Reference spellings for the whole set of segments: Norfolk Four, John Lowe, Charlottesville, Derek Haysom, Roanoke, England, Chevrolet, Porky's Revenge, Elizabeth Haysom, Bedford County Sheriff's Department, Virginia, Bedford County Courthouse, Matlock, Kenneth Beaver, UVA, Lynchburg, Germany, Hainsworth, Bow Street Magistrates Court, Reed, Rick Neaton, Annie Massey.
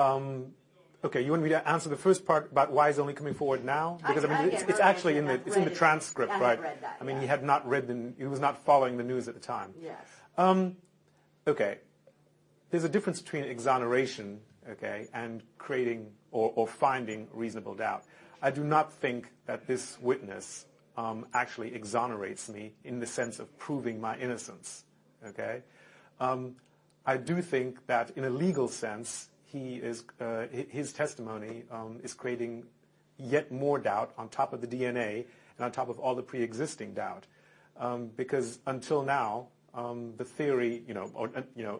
Okay, you want me to answer the first part about why he's only coming forward now? Because I mean, it's actually in the transcript, right? I mean, he had not read the, he was not following the news at the time. Yes. Okay, there's a difference between exoneration, okay, and creating or finding reasonable doubt. I do not think that this witness actually exonerates me in the sense of proving my innocence, okay? I do think that in a legal sense, he is his testimony is creating yet more doubt on top of the DNA and on top of all the pre-existing doubt, because until now the theory,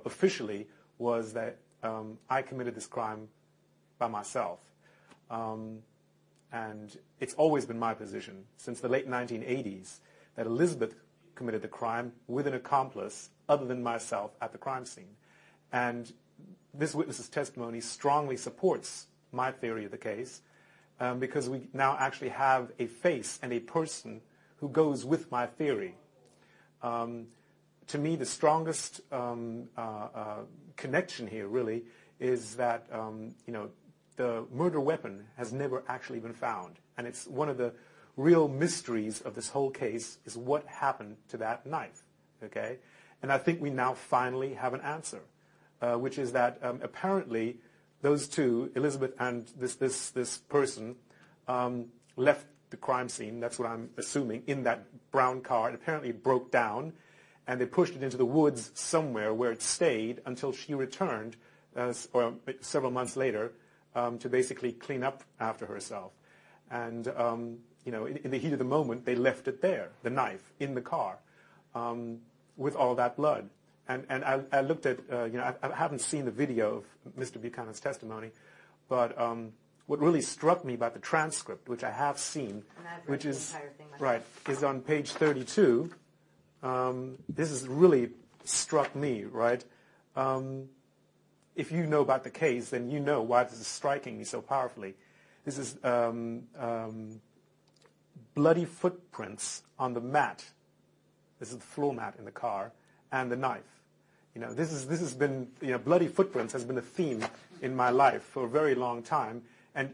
officially was that I committed this crime by myself, and it's always been my position since the late 1980s that Elizabeth committed the crime with an accomplice other than myself at the crime scene, and this witness's testimony strongly supports my theory of the case, because we now actually have a face and a person who goes with my theory. To me, the strongest connection here really is that the murder weapon has never actually been found, and it's one of the real mysteries of this whole case is what happened to that knife. Okay, and I think we now finally have an answer. Which is that apparently those two, Elizabeth and this person, left the crime scene, that's what I'm assuming, in that brown car. It apparently broke down, and they pushed it into the woods somewhere where it stayed until she returned or several months later to basically clean up after herself. And, in the heat of the moment, they left it there, the knife, in the car with all that blood. And I looked at, I haven't seen the video of Mr. Buchanan's testimony, but what really struck me about the transcript, which I have seen, which is, right, is on page 32. This has really struck me, right? If you know about the case, then you know why this is striking me so powerfully. This is bloody footprints on the mat. This is the floor mat in the car, and the knife. This has been, bloody footprints has been a theme in my life for a very long time, and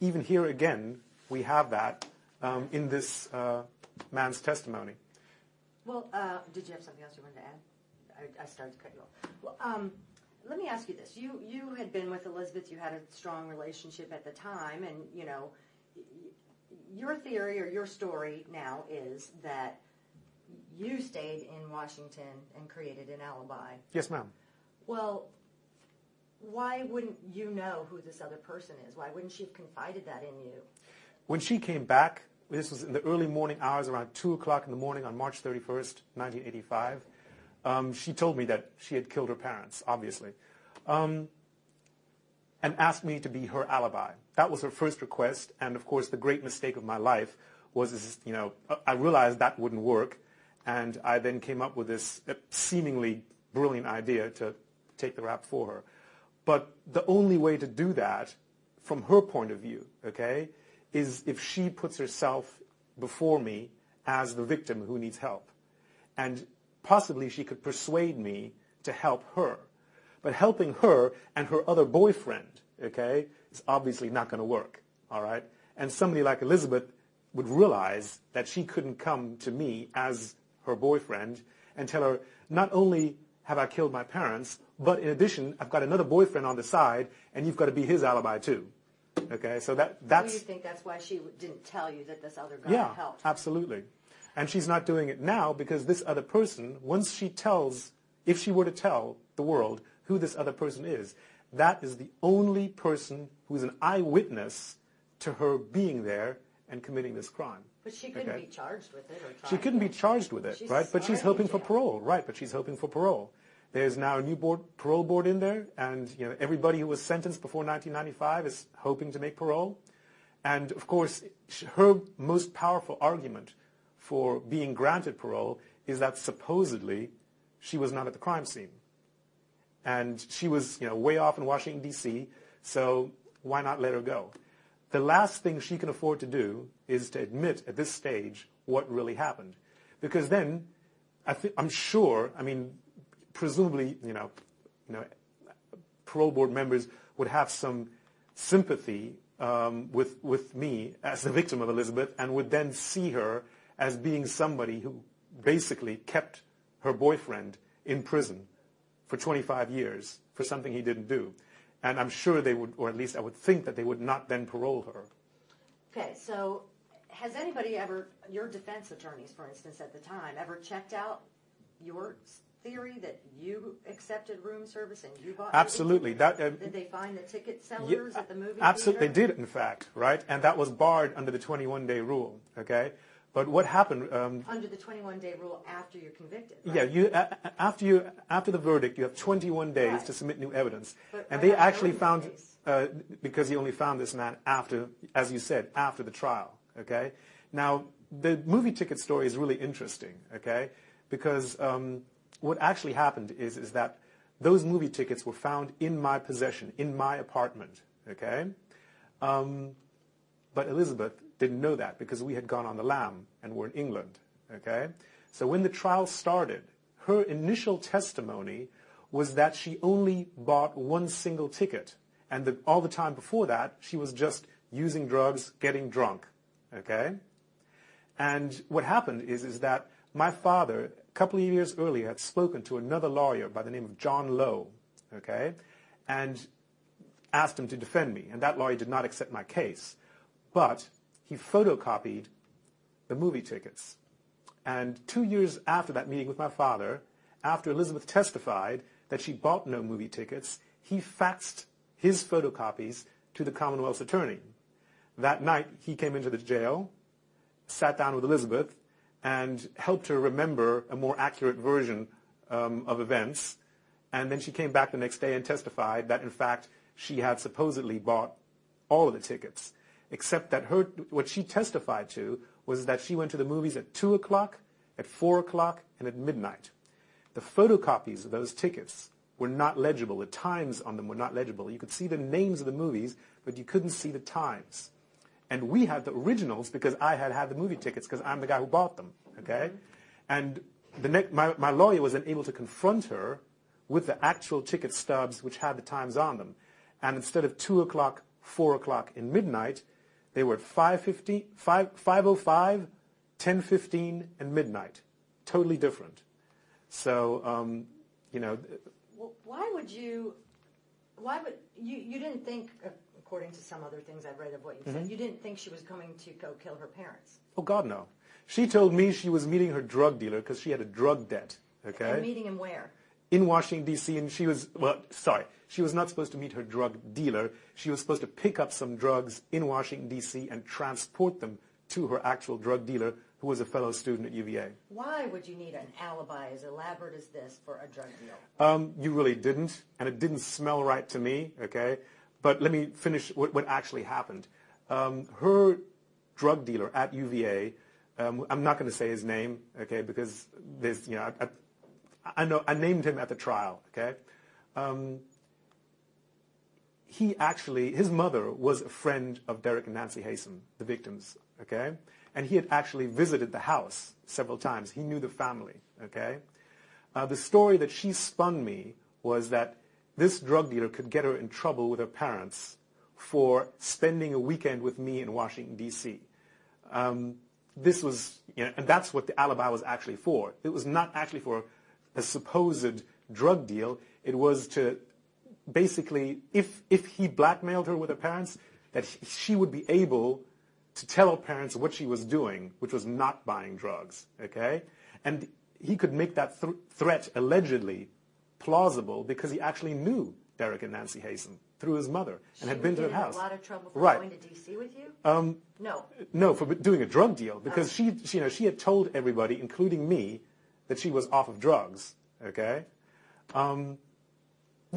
even here again, we have that in this man's testimony. Well, did you have something else you wanted to add? I started to cut you off. Well, let me ask you this: you had been with Elizabeth, you had a strong relationship at the time, and your theory or your story now is that you stayed in Washington and created an alibi. Yes, ma'am. Well, why wouldn't you know who this other person is? Why wouldn't she have confided that in you? When she came back, this was in the early morning hours, around 2 o'clock in the morning on March 31st, 1985, she told me that she had killed her parents, obviously, and asked me to be her alibi. That was her first request, and, of course, the great mistake of my life was, I realized that wouldn't work, and I then came up with this seemingly brilliant idea to take the rap for her. But the only way to do that, from her point of view, okay, is if she puts herself before me as the victim who needs help. And possibly she could persuade me to help her. But helping her and her other boyfriend, okay, is obviously not going to work, all right? And somebody like Elizabeth would realize that she couldn't come to me as her boyfriend and tell her, not only have I killed my parents, but in addition, I've got another boyfriend on the side, and you've got to be his alibi too. Okay, so that's... Do you think that's why she didn't tell you that this other guy helped? Yeah, absolutely. And she's not doing it now because this other person, once she tells, if she were to tell the world who this other person is, that is the only person who is an eyewitness to her being there and committing this crime. But she couldn't be charged with it. She couldn't be charged with it, right? But she's hoping for parole, right? But she's hoping for parole. There's now a new parole board in there, and everybody who was sentenced before 1995 is hoping to make parole. And, of course, her most powerful argument for being granted parole is that supposedly she was not at the crime scene. And she was, way off in Washington, D.C., so why not let her go? The last thing she can afford to do is to admit at this stage what really happened. Because then, I'm sure, presumably, parole board members would have some sympathy with me as the victim of Elizabeth, and would then see her as being somebody who basically kept her boyfriend in prison for 25 years for something he didn't do. And I'm sure they would, or at least I would think that they would not then parole her. Okay, so has anybody ever, your defense attorneys, for instance, at the time, ever checked out your theory that you accepted room service and you bought? Absolutely. That, did they find the ticket sellers at the movie theater? They did, in fact, right? And that was barred under the 21-day rule, okay? But what happened... under the 21-day rule after you're convicted, right? Yeah, after the verdict, you have 21 days to submit new evidence. But and they actually found, because you only found this man after, as you said, after the trial, okay? Now, the movie ticket story is really interesting, okay? Because what actually happened is that those movie tickets were found in my possession, in my apartment, okay? But Elizabeth didn't know that because we had gone on the lam and were in England, okay? So when the trial started, her initial testimony was that she only bought one single ticket, and all the time before that, she was just using drugs, getting drunk, okay? And what happened is that my father, a couple of years earlier, had spoken to another lawyer by the name of John Lowe, okay, and asked him to defend me. And that lawyer did not accept my case. But he photocopied the movie tickets. And 2 years after that meeting with my father, after Elizabeth testified that she bought no movie tickets, he faxed his photocopies to the Commonwealth's attorney. That night, he came into the jail, sat down with Elizabeth, and helped her remember a more accurate version of events. And then she came back the next day and testified that, in fact, she had supposedly bought all of the tickets, except that what she testified to was that she went to the movies at 2 o'clock, at 4 o'clock, and at midnight. The photocopies of those tickets were not legible. The times on them were not legible. You could see the names of the movies, but you couldn't see the times. And we had the originals because I had the movie tickets because I'm the guy who bought them, okay? And my lawyer was then able to confront her with the actual ticket stubs which had the times on them. And instead of 2 o'clock, 4 o'clock, and midnight, they were at 5:05, 10:15, and midnight. Totally different. So, you know... Well, you didn't think... according to some other things I've read of what you said, you didn't think she was coming to go kill her parents. Oh, God, no. She told me she was meeting her drug dealer because she had a drug debt, okay? And meeting him where? In Washington, D.C., and she was not supposed to meet her drug dealer. She was supposed to pick up some drugs in Washington, D.C., and transport them to her actual drug dealer, who was a fellow student at UVA. Why would you need an alibi as elaborate as this for a drug deal? You really didn't, and it didn't smell right to me, okay? But let me finish what actually happened. Her drug dealer at UVA, I'm not going to say his name, okay, because there's, you know, I know I named him at the trial, okay. His mother was a friend of Derek and Nancy Haysom, the victims, okay, and he had actually visited the house several times. He knew the family, okay. The story that she spun me was that this drug dealer could get her in trouble with her parents for spending a weekend with me in Washington, D.C. This was, you know, and that's what the alibi was actually for. It was not actually for a supposed drug deal. It was to basically, if he blackmailed her with her parents, that she would be able to tell her parents what she was doing, which was not buying drugs, okay? And he could make that threat allegedly plausible because he actually knew Derek and Nancy Haysom through his mother and had been to her house. She was in a lot of trouble for going to D.C. with you? No, for doing a drug deal because she had told everybody, including me, that she was off of drugs, okay?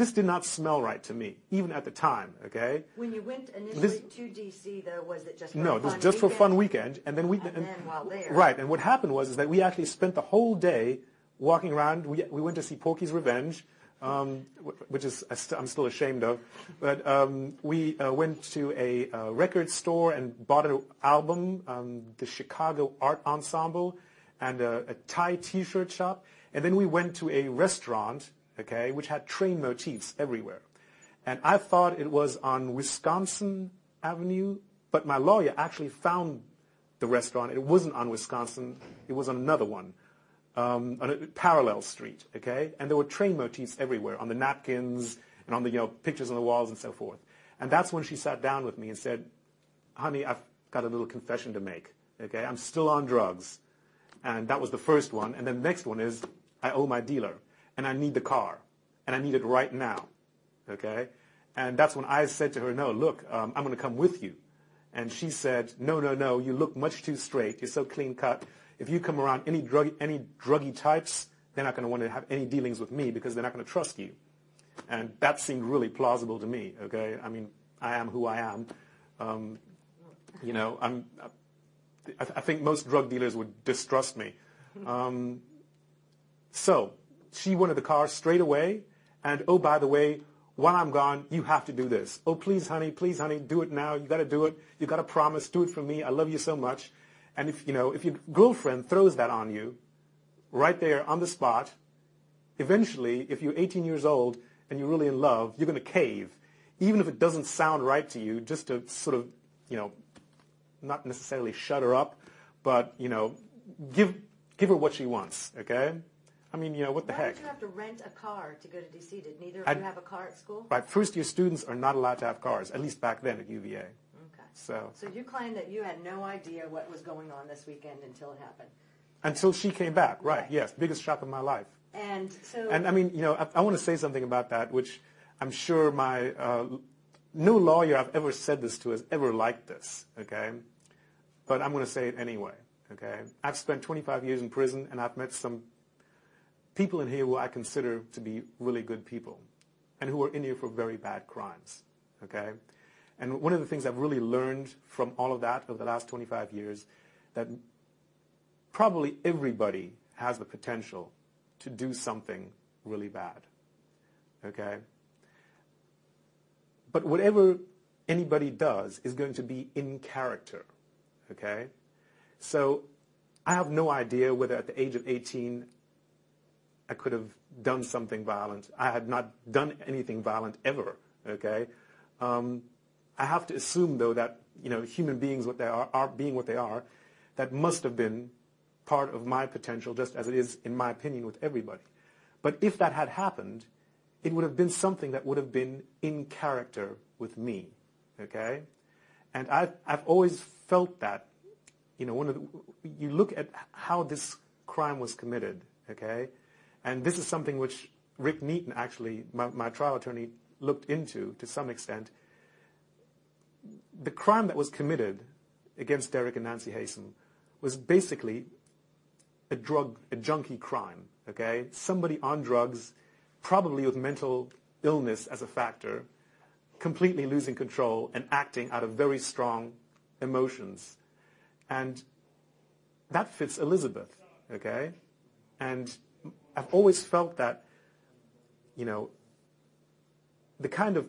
This did not smell right to me, even at the time, okay? When you went initially to D.C., though, was it just for a fun weekend? No, it was just for a fun weekend. And then while there. Right, and what happened was that we actually spent the whole day walking around. We went to see Porky's Revenge, which is I'm still ashamed of. But we went to a record store and bought an album, the Chicago Art Ensemble, and a Thai T-shirt shop. And then we went to a restaurant, okay, which had train motifs everywhere. and I thought it was on Wisconsin Avenue, but my lawyer actually found the restaurant. It wasn't on Wisconsin. It was on another one, on a parallel street, okay? And there were train motifs everywhere, on the napkins and on the, you know, pictures on the walls and so forth. And that's when she sat down with me and said, honey, I've got a little confession to make, okay? I'm still on drugs. And that was the first one. And then the next one is, I owe my dealer, and I need the car, and I need it right now, okay? And that's when I said to her, no, look, I'm going to come with you. And she said, no, no, no, you look much too straight. You're so clean cut. If you come around any druggy types, they're not going to want to have any dealings with me because they're not going to trust you. And that seemed really plausible to me, okay? I mean, I am who I am. You know, I think most drug dealers would distrust me. So she wanted the car straight away, and, oh, by the way, while I'm gone, you have to do this. Oh, please, honey, do it now. You got to do it. You got to promise. Do it for me. I love you so much. And if, you know, if your girlfriend throws that on you right there on the spot, eventually, if you're 18 years old and you're really in love, you're going to cave, even if it doesn't sound right to you, just to sort of, you know, not necessarily shut her up, but, you know, give her what she wants, okay? I mean, you know, what the heck? Why did you have to rent a car to go to D.C.? Did neither of you have a car at school? Right. First-year students are not allowed to have cars, at least back then at UVA. Okay. So you claim that you had no idea what was going on this weekend until it happened. Until she came back, right, yes. Biggest shock of my life. And so... And, I mean, you know, I want to say something about that, which I'm sure my... no lawyer I've ever said this to has ever liked this, okay? But I'm going to say it anyway, okay? I've spent 25 years in prison, and I've met some... people in here who I consider to be really good people and who are in here for very bad crimes, okay? And one of the things I've really learned from all of that over the last 25 years, that probably everybody has the potential to do something really bad, okay? But whatever anybody does is going to be in character, okay? So I have no idea whether at the age of 18 I could have done something violent. I had not done anything violent ever, okay? I have to assume, though, that, you know, human beings what they are being what they are. That must have been part of my potential, just as it is, in my opinion, with everybody. But if that had happened, it would have been something that would have been in character with me, okay? And I've always felt that, you know, you look at how this crime was committed, okay? And this is something which Rick Neaton, actually, my trial attorney, looked into to some extent. The crime that was committed against Derek and Nancy Haysom was basically a junkie crime, okay? Somebody on drugs, probably with mental illness as a factor, completely losing control and acting out of very strong emotions. And that fits Elizabeth, okay? And I've always felt that, you know, the kind of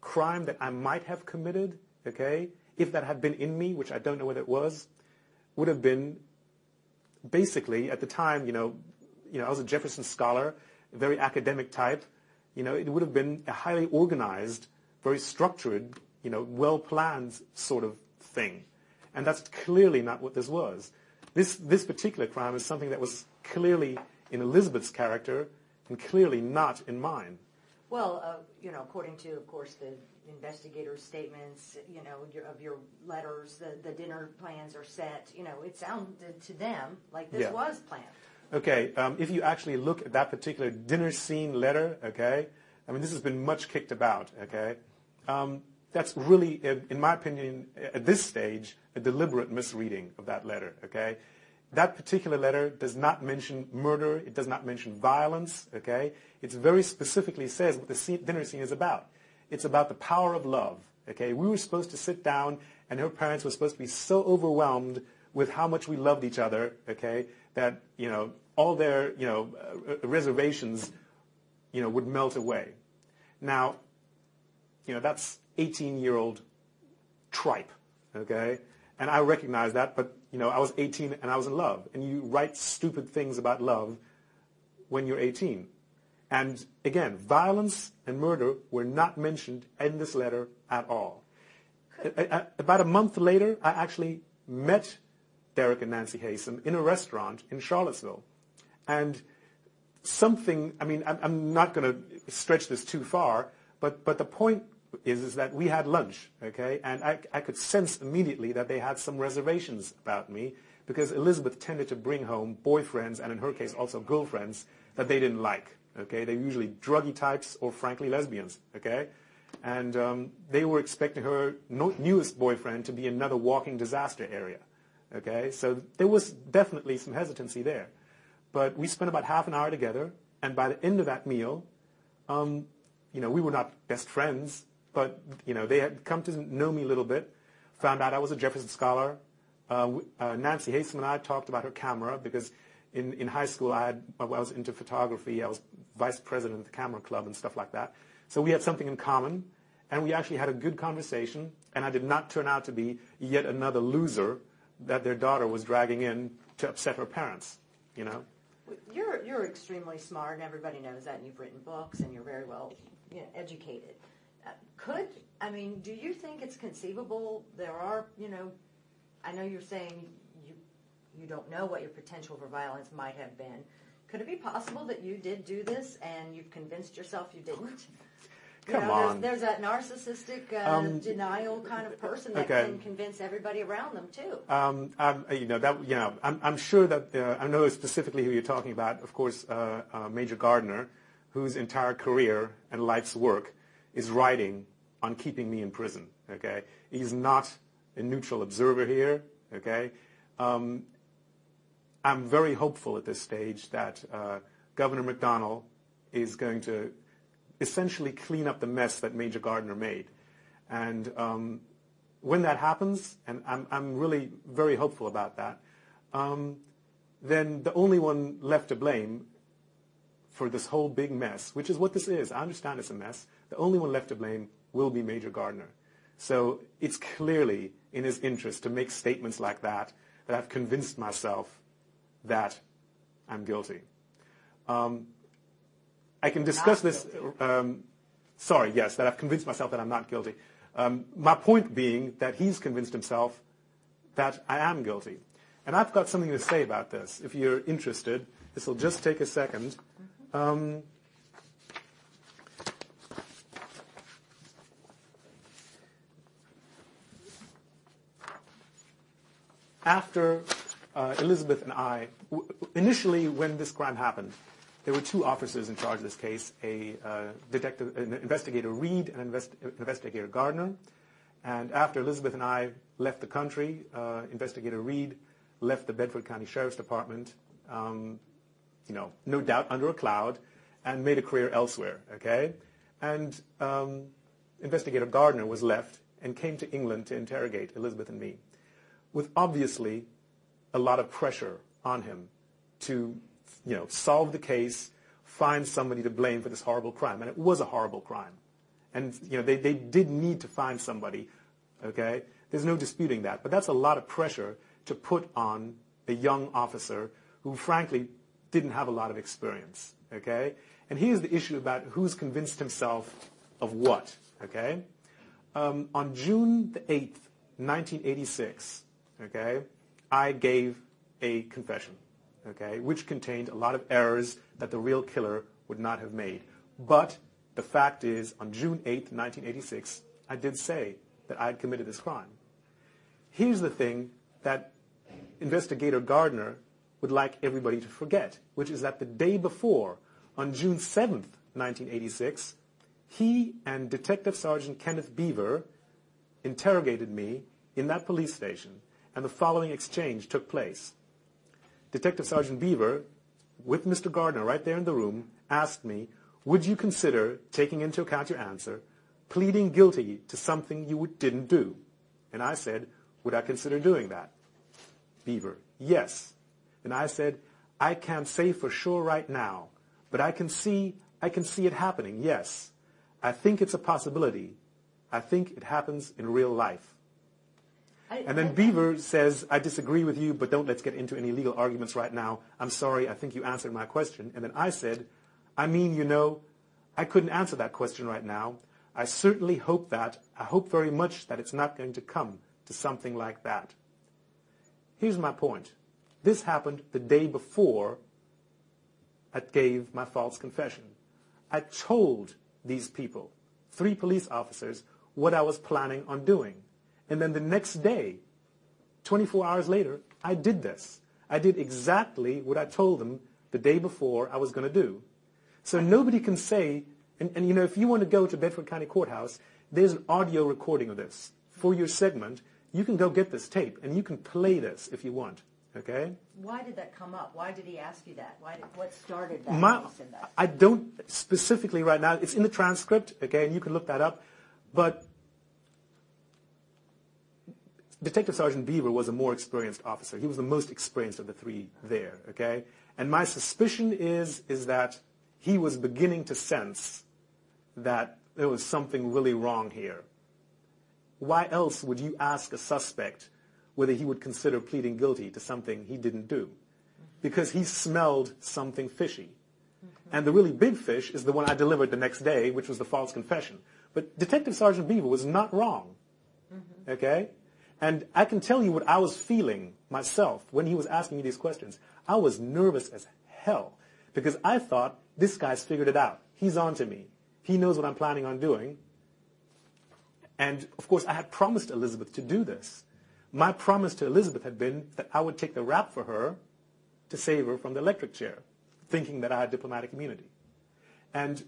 crime that I might have committed, okay, if that had been in me, which I don't know whether it was, would have been basically, at the time, you know, I was a Jefferson Scholar, a very academic type, you know, it would have been a highly organized, very structured, you know, well-planned sort of thing. And that's clearly not what this was. This particular crime is something that was clearly... in Elizabeth's character, and clearly not in mine. Well, you know, according to, of course, the investigators' statements, you know, of your letters, the dinner plans are set. You know, it sounded to them like this was planned. Okay, if you actually look at that particular dinner scene letter, okay, I mean, this has been much kicked about, okay. That's really, in my opinion, at this stage, a deliberate misreading of that letter, okay. That particular letter does not mention murder. It does not mention violence, okay? It very specifically says what the dinner scene is about. It's about the power of love, okay? We were supposed to sit down, and her parents were supposed to be so overwhelmed with how much we loved each other, okay, that, you know, all their, you know, reservations, you know, would melt away. Now, you know, that's 18-year-old tripe, okay? And I recognize that, but, you know, I was 18 and I was in love. And you write stupid things about love when you're 18. And again, violence and murder were not mentioned in this letter at all. About a month later, I actually met Derek and Nancy Haysom in a restaurant in Charlottesville. And something, I mean, I'm not going to stretch this too far, but the point is that we had lunch, okay? And I could sense immediately that they had some reservations about me because Elizabeth tended to bring home boyfriends and, in her case, also girlfriends that they didn't like, okay? They were usually druggy types or, frankly, lesbians, okay? And they were expecting her newest boyfriend to be another walking disaster area, okay? So there was definitely some hesitancy there. But we spent about half an hour together, and by the end of that meal, you know, we were not best friends, but, you know, they had come to know me a little bit, found out I was a Jefferson Scholar. Nancy Haysom and I talked about her camera because in high school I was into photography. I was vice president of the camera club and stuff like that. So we had something in common, and we actually had a good conversation, and I did not turn out to be yet another loser that their daughter was dragging in to upset her parents, you know. You're extremely smart, and everybody knows that, and you've written books, and you're very well, you know, educated. Do you think it's conceivable there are, you know, I know you're saying you don't know what your potential for violence might have been. Could it be possible that you did do this and you've convinced yourself you didn't? Come on. There's that narcissistic denial kind of person that can convince everybody around them too. I'm sure that I know specifically who you're talking about. Of course, Major Gardner, whose entire career and life's work is writing on keeping me in prison. Okay, he's not a neutral observer here. Okay, I'm very hopeful at this stage that Governor McDonnell is going to essentially clean up the mess that Major Gardner made, and when that happens, and I'm really very hopeful about that, then the only one left to blame for this whole big mess, which is what this is. I understand it's a mess. The only one left to blame will be Major Gardner. So it's clearly in his interest to make statements like that, that I've convinced myself that I'm guilty. I can discuss this. That I've convinced myself that I'm not guilty. My point being that he's convinced himself that I am guilty. And I've got something to say about this. If you're interested, this will just take a second. After Elizabeth and I, initially when this crime happened, there were two officers in charge of this case, an investigator Reed and an investigator Gardner. And after Elizabeth and I left the country, investigator Reed left the Bedford County Sheriff's Department, no doubt under a cloud, and made a career elsewhere, okay? And investigator Gardner was left and came to England to interrogate Elizabeth and me, with obviously a lot of pressure on him to, you know, solve the case, find somebody to blame for this horrible crime. And it was a horrible crime. And, you know, they did need to find somebody, okay? There's no disputing that. But that's a lot of pressure to put on a young officer who, frankly, didn't have a lot of experience, okay? And here's the issue about who's convinced himself of what, okay? On June the 8th, 1986, okay, I gave a confession, okay, which contained a lot of errors that the real killer would not have made. But the fact is, on June 8th, 1986, I did say that I had committed this crime. Here's the thing that investigator Gardner would like everybody to forget, which is that the day before, on June 7th, 1986, he and Detective Sergeant Kenneth Beaver interrogated me in that police station, and the following exchange took place. Detective Sergeant Beaver, with Mr. Gardner right there in the room, asked me, would you consider, taking into account your answer, pleading guilty to something you didn't do? And I said, would I consider doing that? Beaver, yes. And I said, I can't say for sure right now, but I can see it happening, yes. I think it's a possibility. I think it happens in real life. And then Beaver says, I disagree with you, but don't let's get into any legal arguments right now. I'm sorry, I think you answered my question. And then I said, I mean, you know, I couldn't answer that question right now. I certainly hope that. I hope very much that it's not going to come to something like that. Here's my point. This happened the day before I gave my false confession. I told these people, 3 police officers, what I was planning on doing. And then the next day, 24 hours later, I did this. I did exactly what I told them the day before I was going to do. So nobody can say, and you know, if you want to go to Bedford County Courthouse, there's an audio recording of this for your segment. You can go get this tape, and you can play this if you want. Okay? Why did that come up? Why did he ask you that? What started that? I don't specifically right now. It's in the transcript, okay, and you can look that up. But Detective Sergeant Beaver was a more experienced officer. He was the most experienced of the 3 there, okay? And my suspicion is that he was beginning to sense that there was something really wrong here. Why else would you ask a suspect whether he would consider pleading guilty to something he didn't do? Because he smelled something fishy. And the really big fish is the one I delivered the next day, which was the false confession. But Detective Sergeant Beaver was not wrong, okay? And I can tell you what I was feeling myself when he was asking me these questions. I was nervous as hell because I thought, this guy's figured it out. He's on to me. He knows what I'm planning on doing. And, of course, I had promised Elizabeth to do this. My promise to Elizabeth had been that I would take the rap for her to save her from the electric chair, thinking that I had diplomatic immunity. And,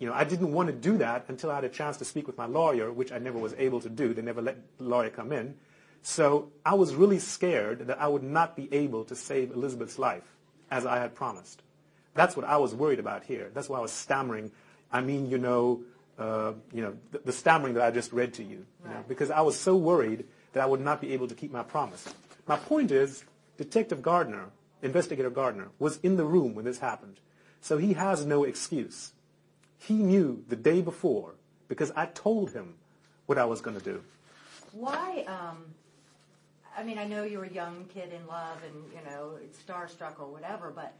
you know, I didn't want to do that until I had a chance to speak with my lawyer, which I never was able to do. They never let the lawyer come in. So I was really scared that I would not be able to save Elizabeth's life, as I had promised. That's what I was worried about here. That's why I was stammering. I mean, you know, the stammering that I just read to you, right. You know, because I was so worried that I would not be able to keep my promise. My point is, Detective Gardner, Investigator Gardner, was in the room when this happened. So he has no excuse. He knew the day before because I told him what I was going to do. Why, I mean, I know you were a young kid in love and, you know, starstruck or whatever, but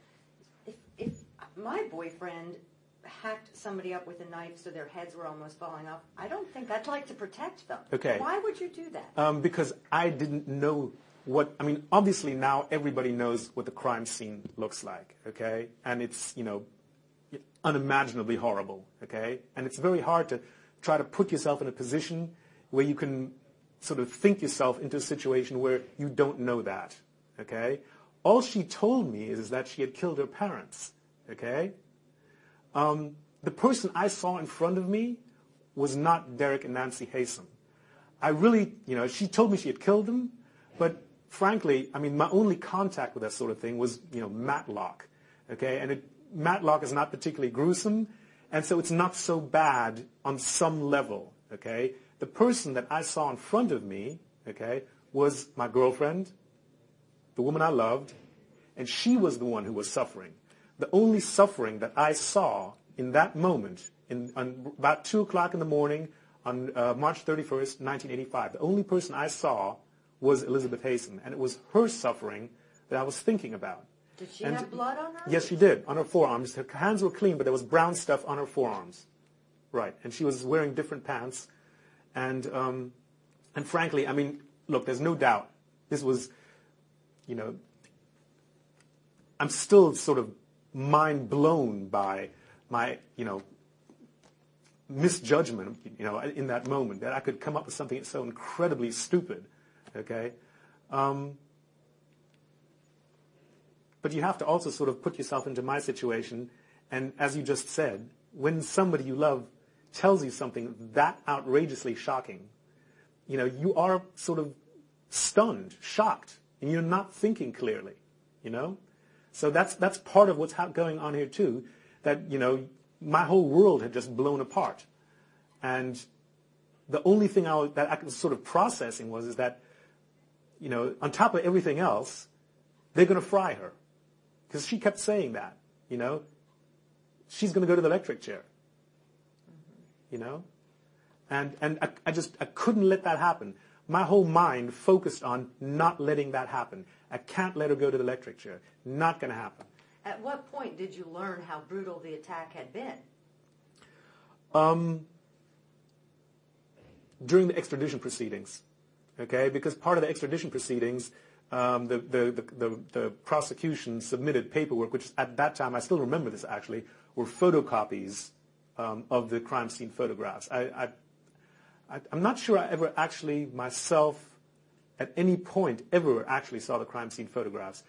if my boyfriend hacked somebody up with a knife so their heads were almost falling off, I don't think I'd like to protect them. Okay. Why would you do that? Because I didn't know what, I mean, obviously now everybody knows what the crime scene looks like, okay? And it's, you know, unimaginably horrible, okay? And it's very hard to try to put yourself in a position where you can sort of think yourself into a situation where you don't know that, okay? All she told me is that she had killed her parents, okay? The person I saw in front of me was not Derek and Nancy Haysom. I really, you know, she told me she had killed them, but frankly, I mean, my only contact with that sort of thing was, you know, Matlock, okay? And Matlock is not particularly gruesome, and so it's not so bad on some level, okay? The person that I saw in front of me, okay, was my girlfriend, the woman I loved, and she was the one who was suffering. The only suffering that I saw in that moment, on about 2 o'clock in the morning on March 31st, 1985, the only person I saw was Elizabeth Haysom, and it was her suffering that I was thinking about. Did she have blood on her? Yes, she did, on her forearms. Her hands were clean, but there was brown stuff on her forearms. Right, and she was wearing different pants. And frankly, I mean, look, there's no doubt this was... You know, I'm still sort of mind blown by my, you know, misjudgment, you know, in that moment that I could come up with something so incredibly stupid, okay? But you have to also sort of put yourself into my situation, and as you just said, when somebody you love tells you something that outrageously shocking, you know, you are sort of stunned, shocked. And you're not thinking clearly, you know? So that's part of what's going on here, too, that, you know, my whole world had just blown apart. And the only thing that I was sort of processing is that, you know, on top of everything else, they're going to fry her. Because she kept saying that, you know? She's going to go to the electric chair, you know? And I couldn't let that happen. My whole mind focused on not letting that happen. I can't let her go to the electric chair. Not going to happen. At what point did you learn how brutal the attack had been? During the extradition proceedings, okay, because part of the extradition proceedings, the prosecution submitted paperwork, which at that time, I still remember this actually, were photocopies of the crime scene photographs. I'm not sure I ever actually myself at any point ever actually saw the crime scene photographs.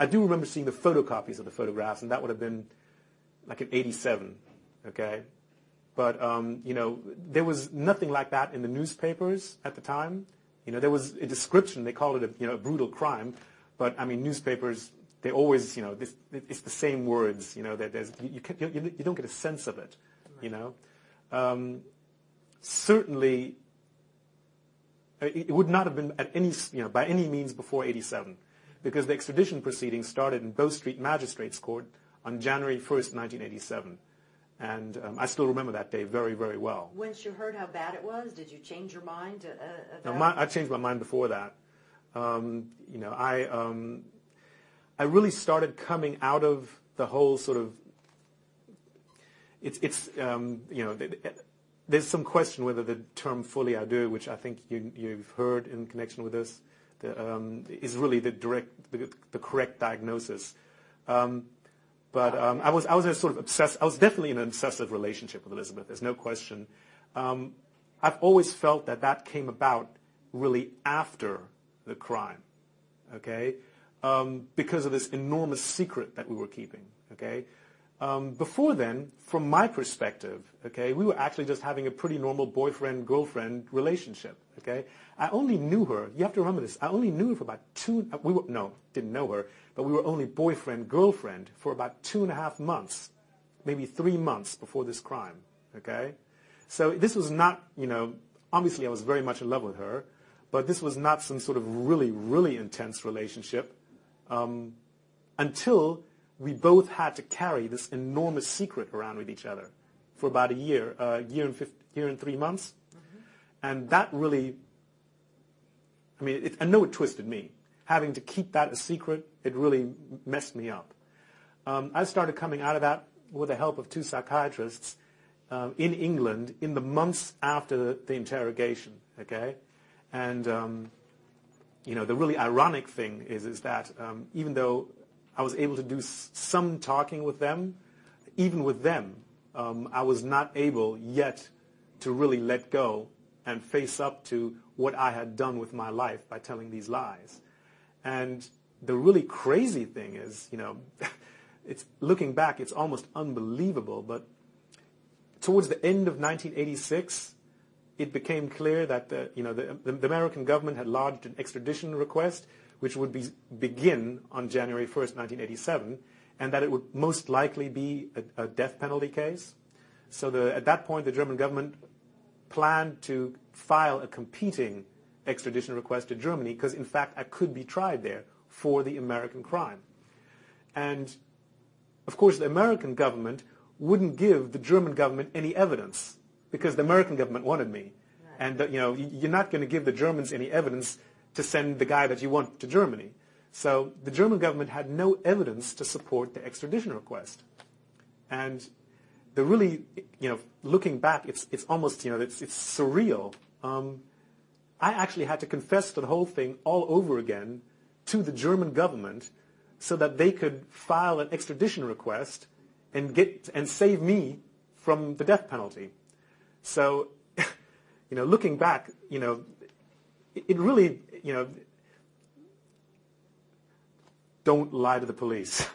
I do remember seeing the photocopies of the photographs, and that would have been like in '87, okay? But, you know, there was nothing like that in the newspapers at the time. You know, there was a description. They called it a, you know, a brutal crime. But, I mean, newspapers, they always, you know, it's the same words. You know, you don't get a sense of it, you know. Certainly, it would not have been at any, you know, by any means before '87, because the extradition proceedings started in Bow Street Magistrates Court on January 1st, 1987. And I still remember that day very, very well. Once you heard how bad it was, did you change your mind? I changed my mind before that. You know, I really started coming out of the whole sort of. You know, there's some question whether the term "fully ado," which I think you've heard in connection with this, is really the correct diagnosis. But I was a sort of obsessed. I was definitely in an obsessive relationship with Elizabeth. There's no question. I've always felt that came about really after the crime, okay, because of this enormous secret that we were keeping, okay. Before then, from my perspective, okay, we were actually just having a pretty normal boyfriend-girlfriend relationship, okay. I only knew her. You have to remember this. I only knew her for about didn't know her. But we were only boyfriend-girlfriend for about 2.5 months, maybe 3 months before this crime, okay? So this was not, you know, obviously I was very much in love with her, but this was not some sort of really, really intense relationship until we both had to carry this enormous secret around with each other for about year and 3 months. Mm-hmm. And that really, I mean, I know it twisted me. Having to keep that a secret, it really messed me up. I started coming out of that with the help of 2 psychiatrists in England in the months after the interrogation, okay? And, you know, the really ironic thing is that even though I was able to do some talking with them, even with them, I was not able yet to really let go and face up to what I had done with my life by telling these lies. And the really crazy thing is, you know, it's looking back, it's almost unbelievable, but towards the end of 1986, it became clear that the American government had lodged an extradition request, which would begin on January 1st, 1987, and that it would most likely be a death penalty case. So at that point, the German government planned to file a competing extradition request to Germany because, in fact, I could be tried there for the American crime. And, of course, the American government wouldn't give the German government any evidence because the American government wanted me. Right. And, you know, you're not going to give the Germans any evidence to send the guy that you want to Germany. So the German government had no evidence to support the extradition request. And the really, you know, looking back, it's almost, you know, it's surreal. I actually had to confess to the whole thing all over again to the German government so that they could file an extradition request and save me from the death penalty. So, you know, looking back, you know, it really, you know, don't lie to the police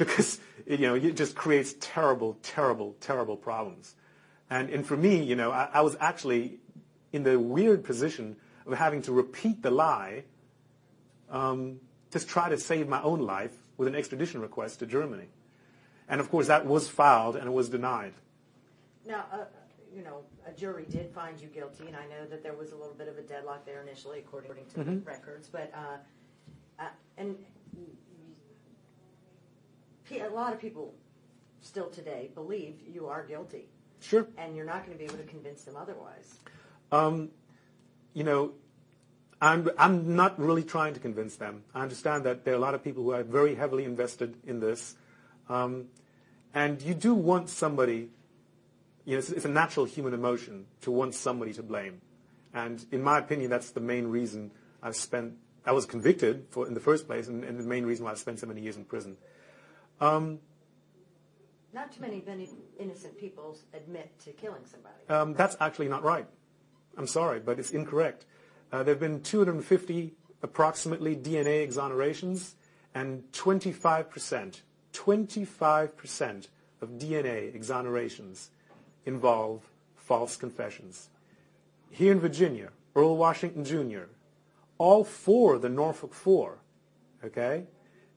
because, you know, it just creates terrible, terrible, terrible problems. And for me, you know, I was actually in the weird position of having to repeat the lie to try to save my own life with an extradition request to Germany. And, of course, that was filed and it was denied. Now, you know, a jury did find you guilty, and I know that there was a little bit of a deadlock there initially, according to the records. But a lot of people still today believe you are guilty. Sure. And you're not going to be able to convince them otherwise. You know, I'm not really trying to convince them. I understand that there are a lot of people who are very heavily invested in this. And you do want somebody, you know, it's a natural human emotion to want somebody to blame. And in my opinion, that's the main reason I was convicted for in the first place, and the main reason why I spent so many years in prison. Not too many innocent people admit to killing somebody. That's actually not right. I'm sorry, but it's incorrect. There have been 250 approximately DNA exonerations, and 25% of DNA exonerations involve false confessions. Here in Virginia, Earl Washington Jr., all four of the Norfolk Four, okay?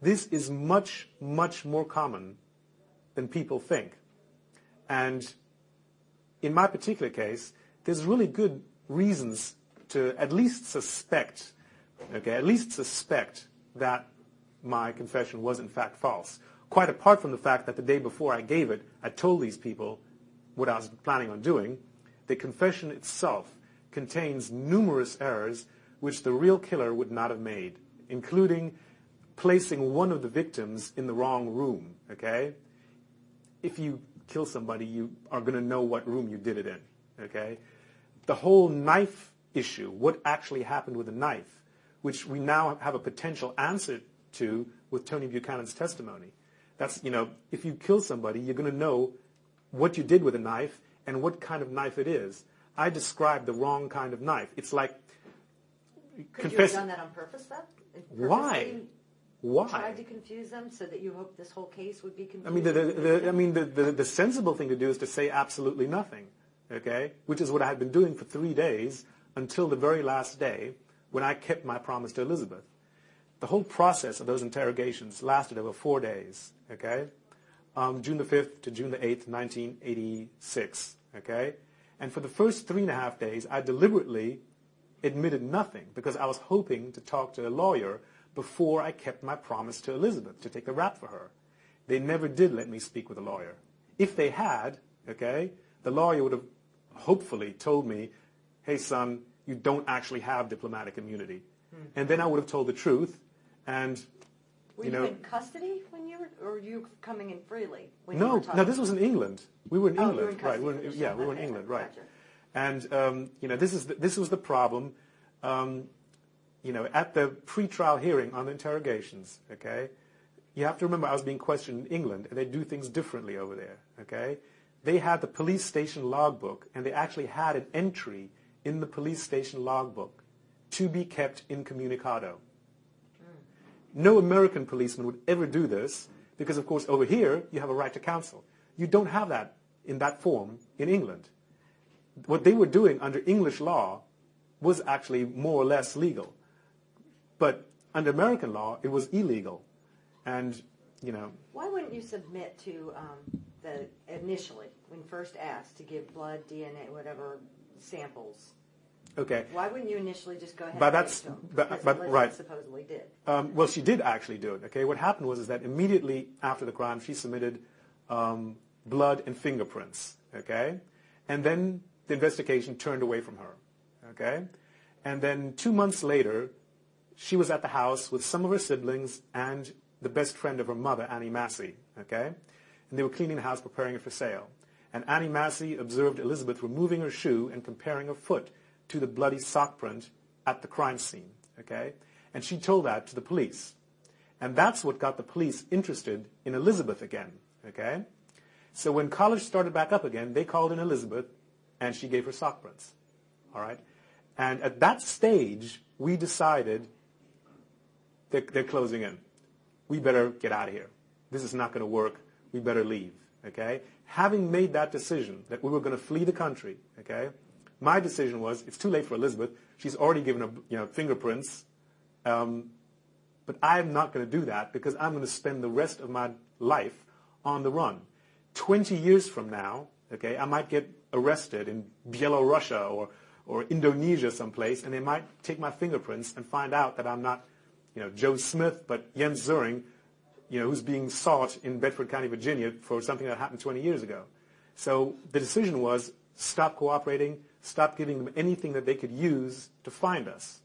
This is much, much more common than people think. And in my particular case, there's really good reasons to at least suspect that my confession was in fact false. Quite apart from the fact that the day before I gave it, I told these people what I was planning on doing. The confession itself contains numerous errors which the real killer would not have made, including placing one of the victims in the wrong room, okay? If you kill somebody, you are going to know what room you did it in, okay? The whole knife issue, what actually happened with the knife, which we now have a potential answer to with Tony Buchanan's testimony. That's, you know, if you kill somebody, you're going to know what you did with a knife and what kind of knife it is. I described the wrong kind of knife. It's like... Could you have done that on purpose, though? Why? Tried to confuse them so that you hope this whole case would be confused? I mean, the sensible thing to do is to say absolutely nothing, okay? Which is what I had been doing for 3 days until the very last day when I kept my promise to Elizabeth. The whole process of those interrogations lasted over 4 days, okay? June the 5th to June the 8th, 1986, okay? And for the first 3.5 days, I deliberately admitted nothing because I was hoping to talk to a lawyer before I kept my promise to Elizabeth to take the rap for her. They never did let me speak with a lawyer. If they had, okay, the lawyer would have hopefully told me, hey, son, you don't actually have diplomatic immunity. Mm-hmm. And then I would have told the truth. And, were you in custody when you were, or were you coming in freely? No, this was in England. We were in England, right? We were in England, right? Gotcha. And, this was the problem. At the pre-trial hearing on the interrogations, okay, you have to remember I was being questioned in England, and they do things differently over there, okay? They had the police station logbook, and they actually had an entry in the police station logbook to be kept incommunicado. No American policeman would ever do this because, of course, over here you have a right to counsel. You don't have that in that form in England. What they were doing under English law was actually more or less legal. But under American law, it was illegal. And, you know... Why wouldn't you submit to initially, when first asked, to give blood, DNA, whatever, samples? Okay. Why wouldn't you initially just go ahead and supposedly did? Well, she did actually do it, okay? What happened is that immediately after the crime, she submitted blood and fingerprints, okay? And then the investigation turned away from her, okay? And then 2 months later, she was at the house with some of her siblings and the best friend of her mother, Annie Massey, okay? And they were cleaning the house, preparing it for sale. And Annie Massey observed Elizabeth removing her shoe and comparing her foot to the bloody sock print at the crime scene, okay? And she told that to the police. And that's what got the police interested in Elizabeth again, okay? So when college started back up again, they called in Elizabeth, and she gave her sock prints, all right? And at that stage, we decided they're closing in. We better get out of here. This is not going to work. We better leave, okay? Having made that decision that we were going to flee the country, okay, my decision was it's too late for Elizabeth. She's already given fingerprints. But I'm not going to do that because I'm going to spend the rest of my life on the run. 20 years from now, okay, I might get arrested in Bielorussia or Indonesia someplace, and they might take my fingerprints and find out that I'm not, Joe Smith, but Jens Zuring, who's being sought in Bedford County, Virginia for something that happened 20 years ago. So the decision was stop cooperating, stop giving them anything that they could use to find us.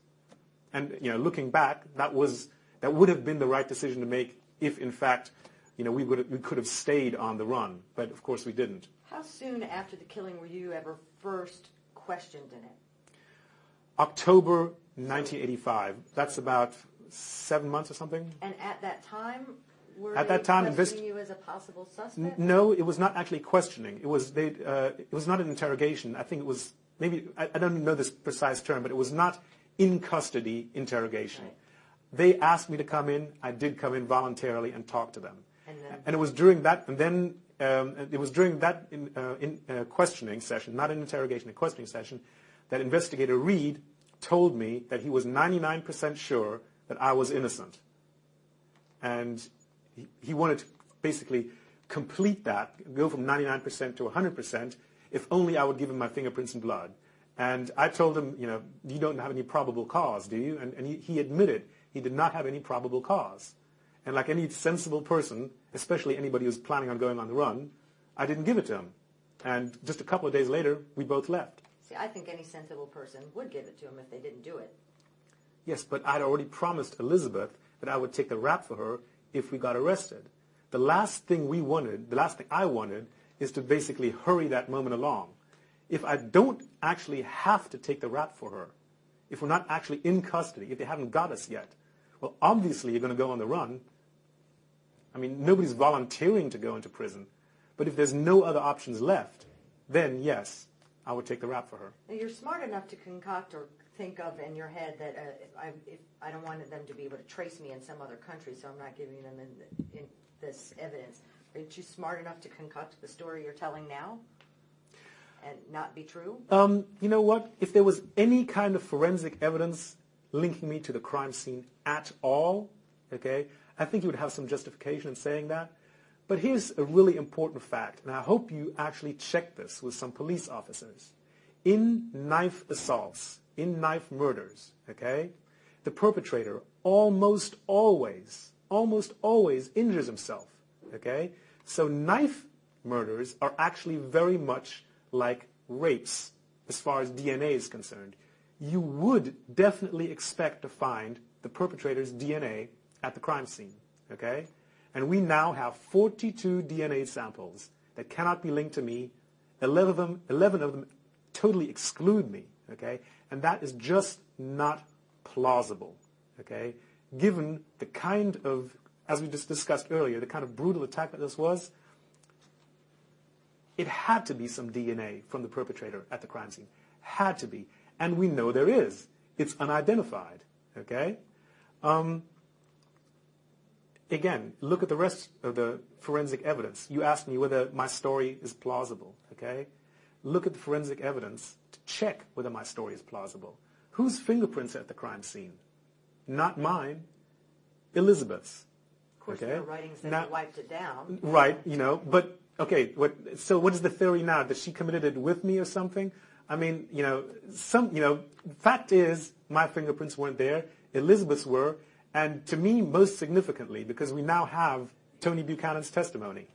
And looking back, that would have been the right decision to make if, in fact, we could have stayed on the run. But of course, we didn't. How soon after the killing were you ever first questioned in it? October 1985. That's about 7 months or something. And at that time, were they questioning you as a possible suspect? No, it was not actually questioning. It was not an interrogation. I think it was maybe I don't know this precise term, but it was not in custody interrogation. Right. They asked me to come in. I did come in voluntarily and talk to them. And it was during that, questioning session, not an interrogation, a questioning session, that investigator Reed told me that he was 99% sure that I was innocent. And he wanted to basically complete that, go from 99% to 100%, if only I would give him my fingerprints and blood. And I told him, you don't have any probable cause, do you? And he admitted he did not have any probable cause. And like any sensible person, especially anybody who's planning on going on the run, I didn't give it to him. And just a couple of days later, we both left. See, I think any sensible person would give it to him if they didn't do it. Yes, but I'd already promised Elizabeth that I would take the rap for her if we got arrested. The last thing I wanted, is to basically hurry that moment along. If I don't actually have to take the rap for her, if we're not actually in custody, if they haven't got us yet, well, obviously you're going to go on the run. I mean, nobody's volunteering to go into prison. But if there's no other options left, then yes, I would take the rap for her. Now, you're smart enough to concoct or think of in your head that I don't want them to be able to trace me in some other country, so I'm not giving them in this evidence. Aren't you smart enough to concoct the story you're telling now and not be true? You know what? If there was any kind of forensic evidence linking me to the crime scene at all, okay, I think you would have some justification in saying that. But here's a really important fact, and I hope you actually check this with some police officers. In knife assaults, in knife murders, okay, the perpetrator almost always injures himself, okay? So knife murders are actually very much like rapes as far as DNA is concerned. You would definitely expect to find the perpetrator's DNA at the crime scene, okay? And we now have 42 DNA samples that cannot be linked to me. 11 of them totally exclude me, okay? And that is just not plausible, okay? Given the kind of, as we just discussed earlier, the kind of brutal attack that this was, it had to be some DNA from the perpetrator at the crime scene. Had to be. And we know there is. It's unidentified, okay? Again, look at the rest of the forensic evidence. You asked me whether my story is plausible, okay? Look at the forensic evidence to check whether my story is plausible. Whose fingerprints are at the crime scene? Not mine. Elizabeth's. Of course, okay? Your writing says you wiped it down. Right, but, okay, so what is the theory now? That she committed it with me or something? I mean, fact is, my fingerprints weren't there. Elizabeth's were. And to me, most significantly, because we now have Tony Buchanan's testimony,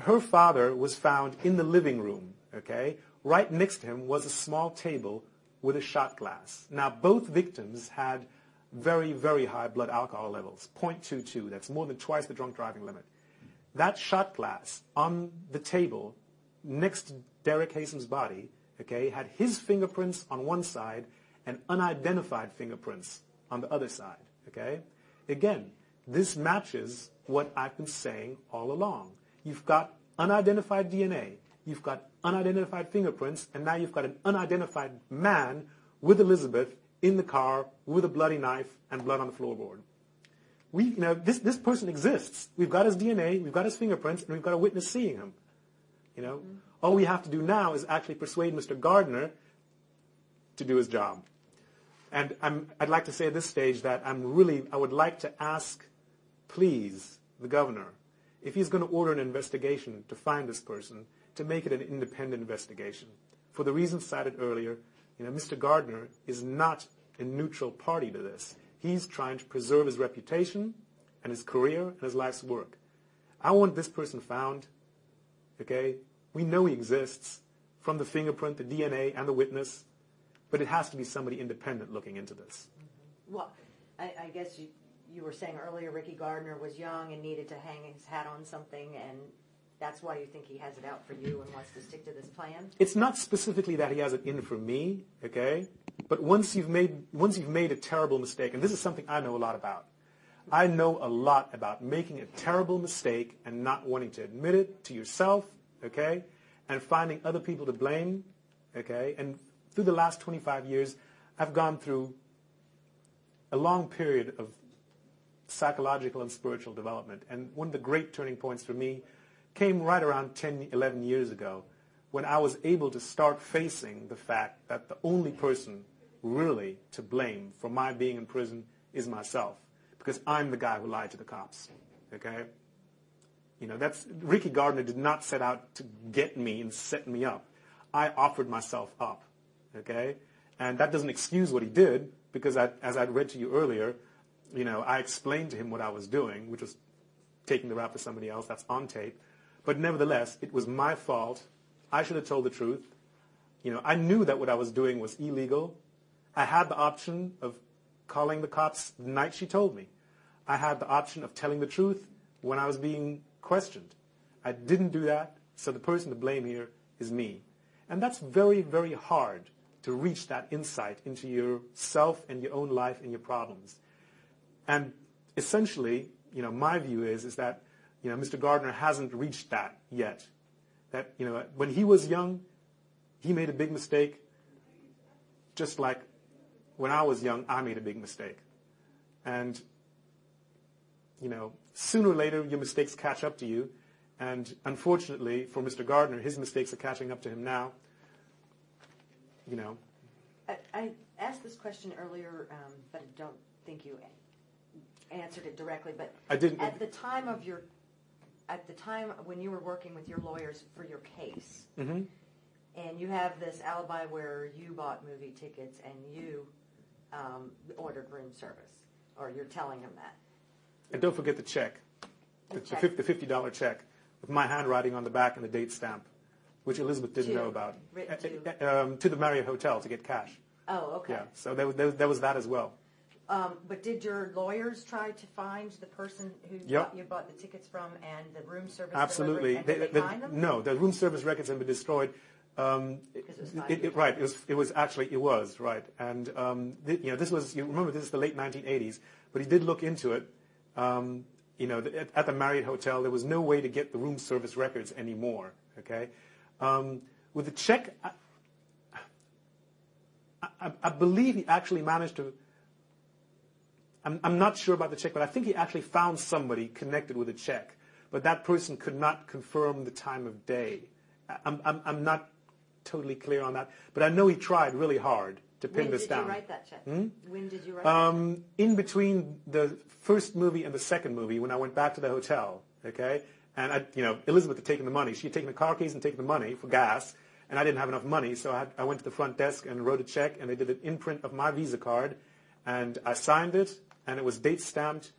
her father was found in the living room, okay? Right next to him was a small table with a shot glass. Now, both victims had very, very high blood alcohol levels, 0.22. That's more than twice the drunk driving limit. That shot glass on the table next to Derek Haysom's body, okay, had his fingerprints on one side and unidentified fingerprints on the other side. Okay? Again, this matches what I've been saying all along. You've got unidentified DNA, you've got unidentified fingerprints, and now you've got an unidentified man with Elizabeth in the car with a bloody knife and blood on the floorboard. This person exists. We've got his DNA, we've got his fingerprints, and we've got a witness seeing him. All we have to do now is actually persuade Mr. Gardner to do his job. And I'd like to say at this stage that I would like to ask, please, the governor, if he's going to order an investigation to find this person, to make it an independent investigation. For the reasons cited earlier, Mr. Gardner is not a neutral party to this. He's trying to preserve his reputation and his career and his life's work. I want this person found, okay? We know he exists from the fingerprint, the DNA, and the witness. But it has to be somebody independent looking into this. Well, I guess you were saying earlier Ricky Gardner was young and needed to hang his hat on something, and that's why you think he has it out for you and wants to stick to this plan? It's not specifically that he has it in for me, okay? But once you've made a terrible mistake, and this is something I know a lot about. I know a lot about making a terrible mistake and not wanting to admit it to yourself, okay, and finding other people to blame, okay. And through the last 25 years, I've gone through a long period of psychological and spiritual development. And one of the great turning points for me came right around 10, 11 years ago when I was able to start facing the fact that the only person really to blame for my being in prison is myself, because I'm the guy who lied to the cops, okay? You know, that's, Ricky Gardner did not set out to get me and set me up. I offered myself up, okay? And that doesn't excuse what he did, because as I read to you earlier, you know, I explained to him what I was doing, which was taking the rap for somebody else. That's on tape. But nevertheless, it was my fault. I should have told the truth. You know, I knew that what I was doing was illegal. I had the option of calling the cops the night she told me. I had the option of telling the truth when I was being questioned. I didn't do that, so the person to blame here is me. And that's very, very hard to reach that insight into yourself and your own life and your problems. And essentially, you know, my view is that, you know, Mr. Gardner hasn't reached that yet. That, you know, when he was young, he made a big mistake, just like when I was young, I made a big mistake. And, you know, sooner or later, your mistakes catch up to you. And unfortunately for Mr. Gardner, his mistakes are catching up to him now. You know. I asked this question earlier, but I don't think you answered it directly. But I didn't. At the time when you were working with your lawyers for your case, mm-hmm. and you have this alibi where you bought movie tickets and you ordered room service, or you're telling him that. And don't forget the check, the $50 check with my handwriting on the back and the date stamp, which Elizabeth didn't know about, to the Marriott Hotel to get cash. Oh, okay. Yeah, so there was that as well. But did your lawyers try to find the person who you bought the tickets from and the room service? Absolutely. Did they find them? No, the room service records have been destroyed. It was, right. And you know, this was, you remember, this is the late 1980s. But he did look into it. You know, at the Marriott Hotel, there was no way to get the room service records anymore. Okay, with the check, I believe he actually managed to. I'm not sure about the check, but I think he actually found somebody connected with a check, but that person could not confirm the time of day. I'm not totally clear on that, but I know he tried really hard to pin this down. When did you write that check? When did you write that check? In between the first movie and the second movie, when I went back to the hotel, okay, and Elizabeth had taken the money. She had taken the car keys and taken the money for gas, and I didn't have enough money, so I went to the front desk and wrote a check, and they did an imprint of my Visa card, and I signed it, and it was date stamped,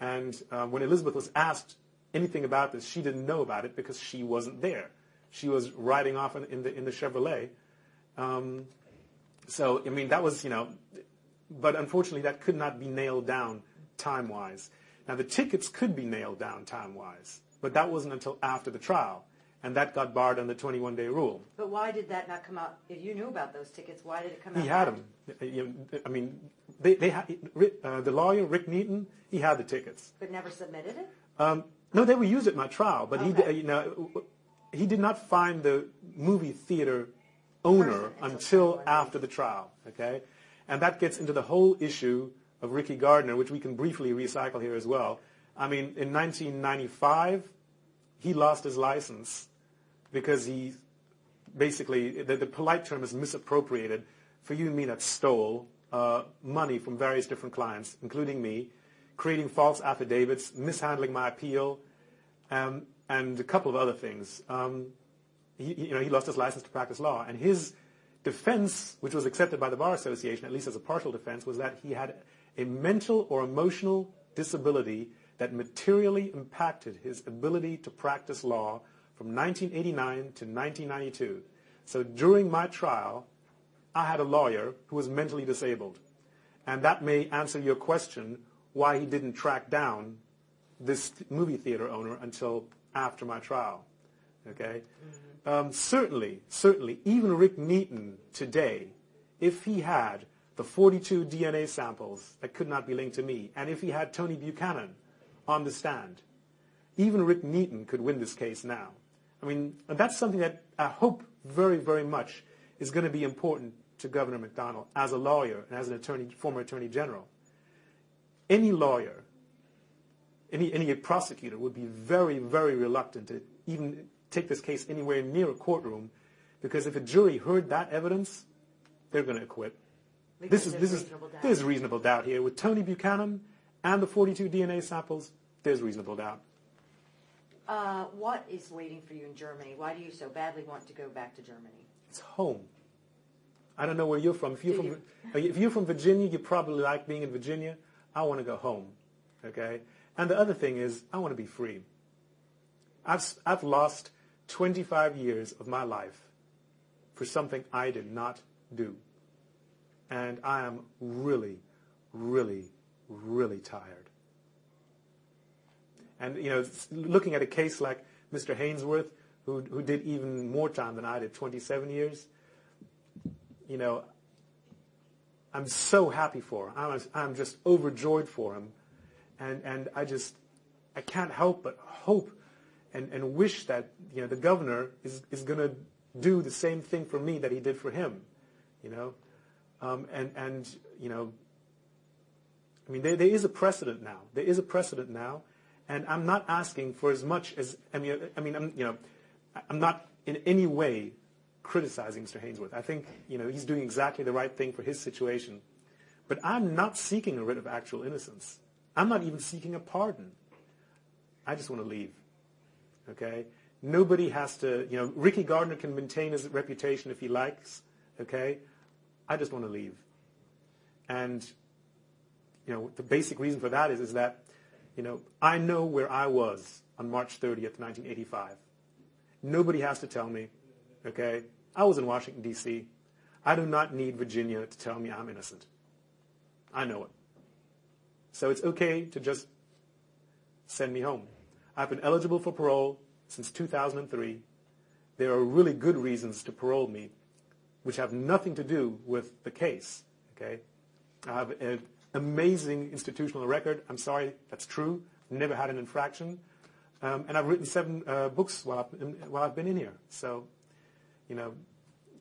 and when Elizabeth was asked anything about this, she didn't know about it because she wasn't there. She was riding off in the Chevrolet. So, I mean, that was, but unfortunately that could not be nailed down time-wise. Now, the tickets could be nailed down time-wise, but that wasn't until after the trial, and that got barred under the 21-day rule. But why did that not come out? If you knew about those tickets, why did it come out? He had them. I mean, the lawyer, Rick Neaton, he had the tickets. But never submitted it? No, they were used at my trial, but okay. He did not find the movie theater owner until after the trial, okay? And that gets into the whole issue of Ricky Gardner, which we can briefly recycle here as well. I mean, in 1995, he lost his license because he basically, the polite term is misappropriated. For you and me, that stole money from various different clients, including me, creating false affidavits, mishandling my appeal, and a couple of other things. He lost his license to practice law, and his defense, which was accepted by the Bar Association, at least as a partial defense, was that he had a mental or emotional disability that materially impacted his ability to practice law from 1989 to 1992. So during my trial, I had a lawyer who was mentally disabled, And that may answer your question why he didn't track down this movie theater owner until after my trial. Okay? Mm-hmm. Certainly, even Rick Neaton today, if he had the 42 DNA samples that could not be linked to me, and if he had Tony Buchanan on the stand, even Rick Neaton could win this case now. I mean, and that's something that I hope very, very much is going to be important to Governor McDonnell as a lawyer and as an attorney, former attorney general. Any lawyer, any prosecutor would be very, very reluctant to even take this case anywhere near a courtroom, because if a jury heard that evidence, they're going to acquit. There's reasonable doubt here. With Tony Buchanan and the 42 DNA samples, there's reasonable doubt. What is waiting for you in Germany? Why do you so badly want to go back to Germany? It's home. I don't know where you're from. If you're from Virginia, you probably like being in Virginia. I want to go home, okay? And the other thing is, I want to be free. I've lost 25 years of my life for something I did not do. And I am really, really, really tired. And, you know, looking at a case like Mr. Hainsworth, who did even more time than I did, 27 years, you know, I'm so happy for him. I'm just overjoyed for him. And I can't help but hope and wish that, you know, the governor is going to do the same thing for me that he did for him, you know. You know, I mean, there is a precedent now. There is a precedent now, and I'm not asking for as much as, I'm not in any way criticizing Mr. Hainsworth. I think, you know, he's doing exactly the right thing for his situation. But I'm not seeking a writ of actual innocence. I'm not even seeking a pardon. I just want to leave, okay? Nobody has to, you know, Ricky Gardner can maintain his reputation if he likes, okay? I just want to leave. And, you know, the basic reason for that is that, you know, I know where I was on March 30th, 1985. Nobody has to tell me, okay? I was in Washington, D.C. I do not need Virginia to tell me I'm innocent. I know it. So it's okay to just send me home. I've been eligible for parole since 2003. There are really good reasons to parole me, which have nothing to do with the case, okay? I have an amazing institutional record. I'm sorry, that's true. Never had an infraction. And I've written 7 books while I've been in here. So, you know,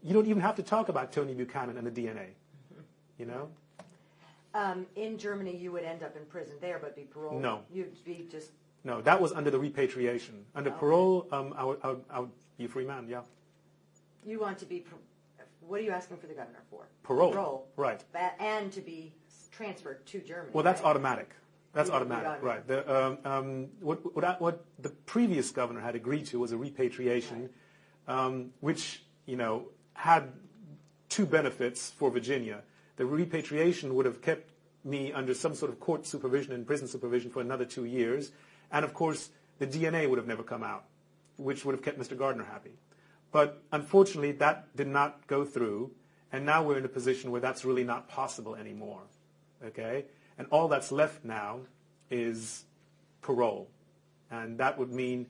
you don't even have to talk about Tony Buchanan and the DNA, you know? In Germany, you would end up in prison there, but be paroled? No. You'd be just... No, that was under the repatriation. Under parole, I would be a free man, yeah. You want to be... What are you asking for the governor for? Parole. Parole. Right. And to be transferred to Germany. Well, that's automatic. That's automatic, right. What the previous governor had agreed to was a repatriation, right, which, you know, had two benefits for Virginia. The repatriation would have kept me under some sort of court supervision and prison supervision for another 2 years. And, of course, the DNA would have never come out, which would have kept Mr. Gardner happy. But unfortunately, that did not go through, and now we're in a position where that's really not possible anymore, okay? And all that's left now is parole, and that would mean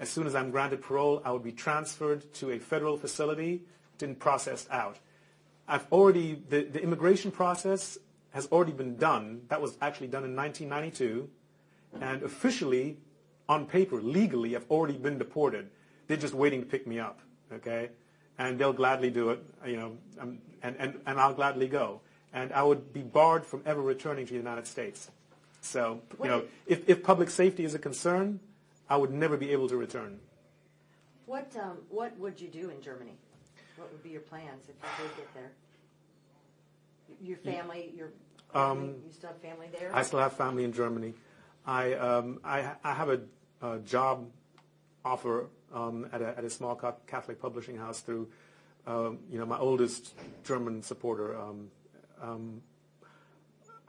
as soon as I'm granted parole, I would be transferred to a federal facility and processed out. The immigration process has already been done. That was actually done in 1992, and officially, on paper, legally, I've already been deported. They're just waiting to pick me up. Okay, and they'll gladly do it, you know, and I'll gladly go. And I would be barred from ever returning to the United States. So, you know, if public safety is a concern, I would never be able to return. What would you do in Germany? What would be your plans if you did get there? Your family, you still have family there? I still have family in Germany. I have a job offer at a small Catholic publishing house through, you know, my oldest German supporter.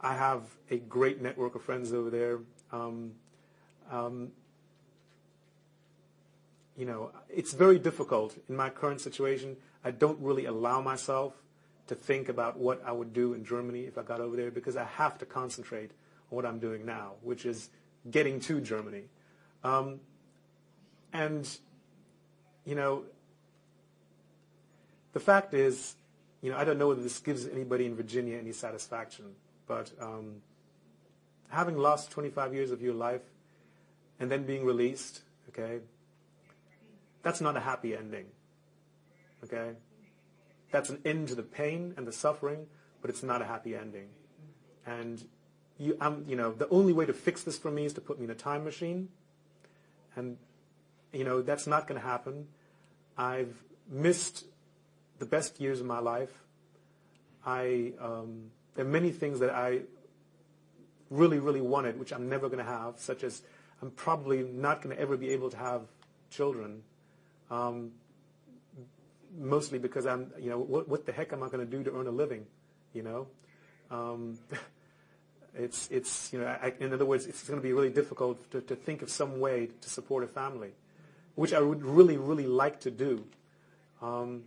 I have a great network of friends over there. You know, it's very difficult in my current situation. I don't really allow myself to to think about what I would do in Germany if I got over there, because I have to concentrate on what I'm doing now, which is getting to Germany. And, you know, the fact is, you know, I don't know whether this gives anybody in Virginia any satisfaction, but having lost 25 years of your life and then being released, okay, that's not a happy ending, okay? That's an end to the pain and the suffering, but it's not a happy ending. And, you know, the only way to fix this for me is to put me in a time machine, and, you know, that's not going to happen. I've missed the best years of my life. There are many things that I really, really wanted, which I'm never going to have, such as I'm probably not going to ever be able to have children, mostly because I'm, you know, what the heck am I going to do to earn a living, you know? It's you know, in other words, it's going to be really difficult to think of some way to support a family, which I would really, really like to do. You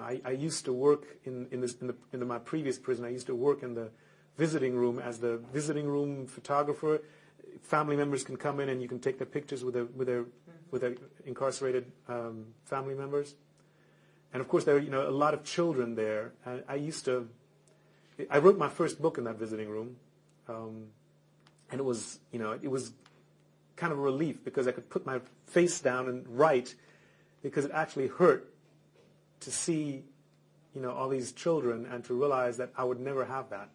know, I used to work in my previous prison. I used to work in the visiting room as the visiting room photographer. Family members can come in and you can take their pictures with their incarcerated family members. And of course, there are, you know, a lot of children there. I wrote my first book in that visiting room. And it was, you know, it was kind of a relief because I could put my face down and write, because it actually hurt to see, you know, all these children and to realize that I would never have that.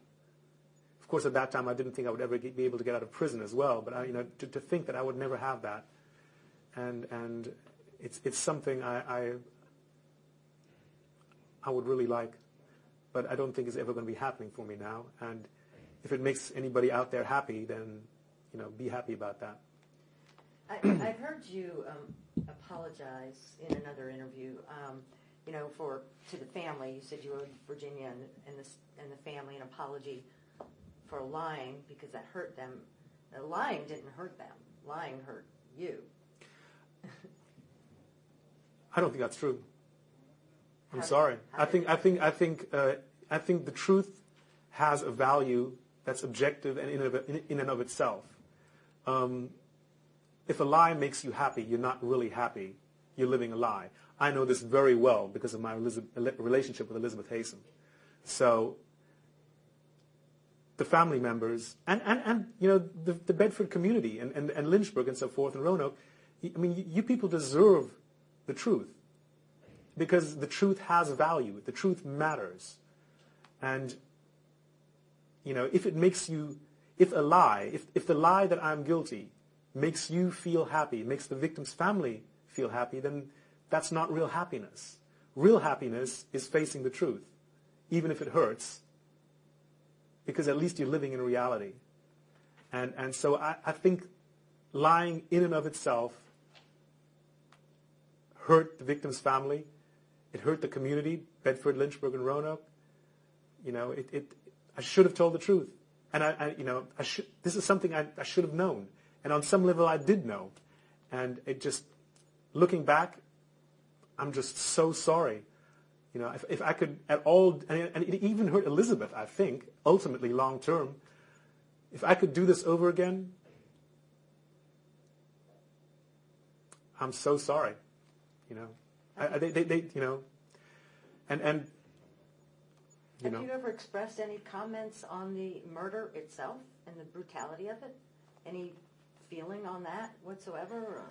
Of course, at that time, I didn't think I would ever be able to get out of prison as well. But, you know, to think that I would never have that, and it's something I would really like, but I don't think it's ever going to be happening for me now. And if it makes anybody out there happy, then, you know, be happy about that. I've heard you apologize in another interview, you know, to the family. You said you owed Virginia and the family an apology for lying because that hurt them. The lying didn't hurt them. Lying hurt you. I don't think that's true. I'm sorry. I think the truth has a value that's objective and in and of itself. If a lie makes you happy, you're not really happy. You're living a lie. I know this very well because of my relationship with Elizabeth Haysom. So the family members and you know, the Bedford community and Lynchburg and so forth and Roanoke, I mean, you people deserve the truth. Because the truth has value. The truth matters. And, you know, if it makes you, if the lie that I'm guilty makes you feel happy, makes the victim's family feel happy, then that's not real happiness. Real happiness is facing the truth, even if it hurts, because at least you're living in reality. And so I think lying in and of itself hurt the victim's family. It hurt the community, Bedford, Lynchburg, and Roanoke. You know, I should have told the truth, and this is something I should have known, and on some level I did know, and it just, looking back, I'm just so sorry. You know, if I could at all, and it even hurt Elizabeth, I think, ultimately long term. If I could do this over again, I'm so sorry. You know, you know, and you have know. You ever expressed any comments on the murder itself and the brutality of it? Any feeling on that whatsoever?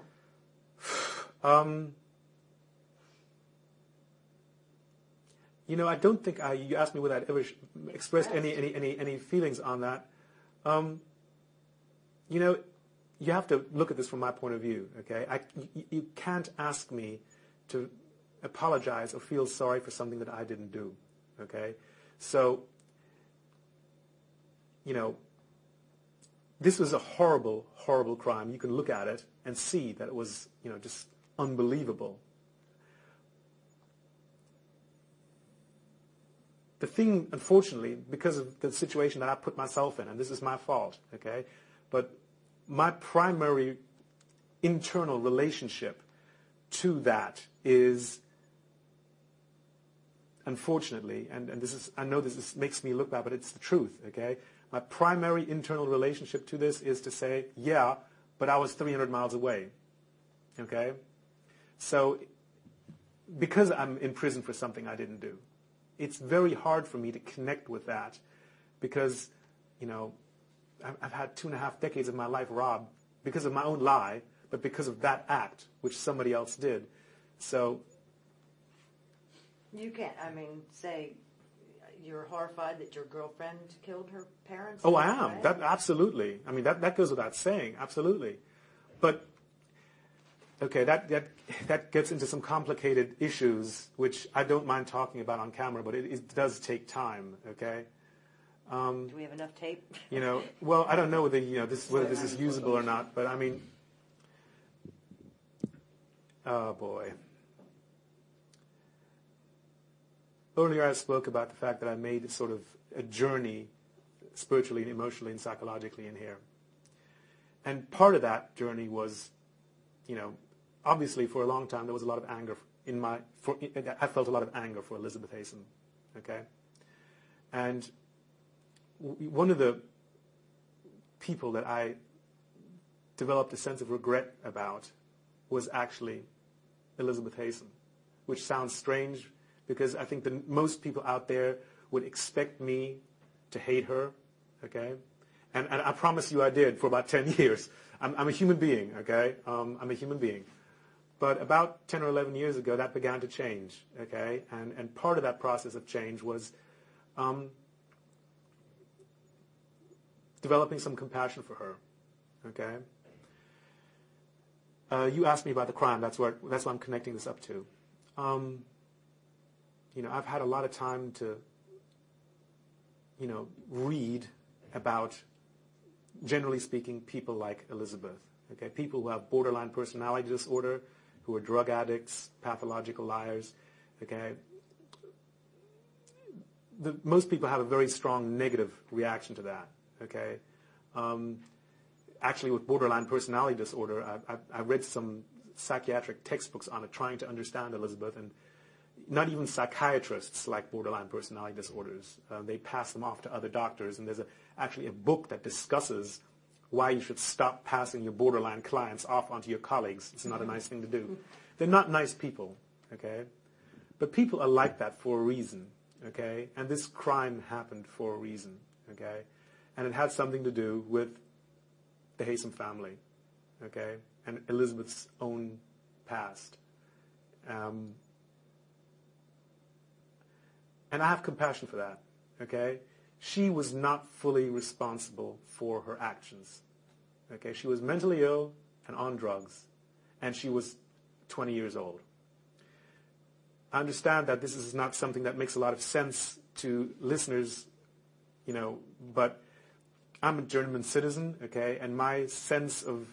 You know, I don't think you asked me whether I'd ever expressed any feelings on that. You know, you have to look at this from my point of view, okay? You can't ask me to apologize or feel sorry for something that I didn't do, okay? So, you know, this was a horrible, horrible crime. You can look at it and see that it was, you know, just unbelievable. The thing, unfortunately, because of the situation that I put myself in, and this is my fault, okay, but my primary internal relationship to that is unfortunately, and this is, I know this is, makes me look bad, but it's the truth, okay? My primary internal relationship to this is to say, yeah, but I was 300 miles away, okay? So because I'm in prison for something I didn't do, it's very hard for me to connect with that because, you know, I've had 2.5 decades of my life robbed because of my own lie, but because of that act, which somebody else did. So you can't, I mean, say you're horrified that your girlfriend killed her parents? Oh, I am. Right? That, absolutely. I mean, that goes without saying. Absolutely. But, okay, that gets into some complicated issues, which I don't mind talking about on camera, but it does take time, okay? Do we have enough tape? You know, well, I don't know whether, you know, whether this is usable or not, but I mean, oh, boy. Earlier I spoke about the fact that I made sort of a journey spiritually and emotionally and psychologically in here. And part of that journey was, you know, obviously for a long time there was a lot of anger in my, I felt a lot of anger for Elizabeth Haysom, okay? And one of the people that I developed a sense of regret about was actually Elizabeth Haysom, which sounds strange, because I think that most people out there would expect me to hate her, okay? And I promise you I did for about 10 years. I'm a human being, okay? I'm a human being. But about 10 or 11 years ago, that began to change, okay? And part of that process of change was developing some compassion for her, okay? You asked me about the crime. That's what I'm connecting this up to. You know, I've had a lot of time to, you know, read about, generally speaking, people like Elizabeth, okay? People who have borderline personality disorder, who are drug addicts, pathological liars, okay? Most people have a very strong negative reaction to that, okay? Actually, with borderline personality disorder, I read some psychiatric textbooks on it, trying to understand Elizabeth, and not even psychiatrists like borderline personality disorders. They pass them off to other doctors, and there's actually a book that discusses why you should stop passing your borderline clients off onto your colleagues. It's not a nice thing to do. They're not nice people, okay? But people are like that for a reason, okay? And this crime happened for a reason, okay? And it had something to do with the Haysom family, okay? And Elizabeth's own past. And I have compassion for that, okay? She was not fully responsible for her actions, okay? She was mentally ill and on drugs, and she was 20 years old. I understand that this is not something that makes a lot of sense to listeners, you know, but I'm a German citizen, okay? And my sense of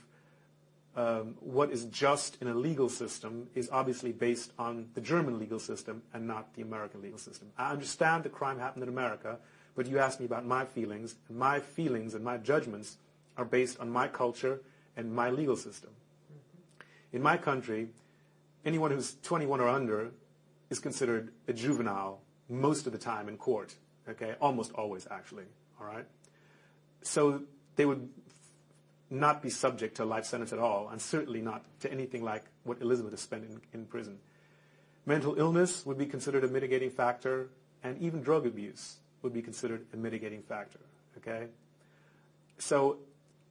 what is just in a legal system is obviously based on the German legal system and not the American legal system. I understand the crime happened in America, but you asked me about my feelings, and my feelings and my judgments are based on my culture and my legal system. In my country, anyone who's 21 or under is considered a juvenile most of the time in court, okay? Almost always, actually, all right? So they would not be subject to a life sentence at all, and certainly not to anything like what Elizabeth has spent in prison. Mental illness would be considered a mitigating factor, and even drug abuse would be considered a mitigating factor, okay? So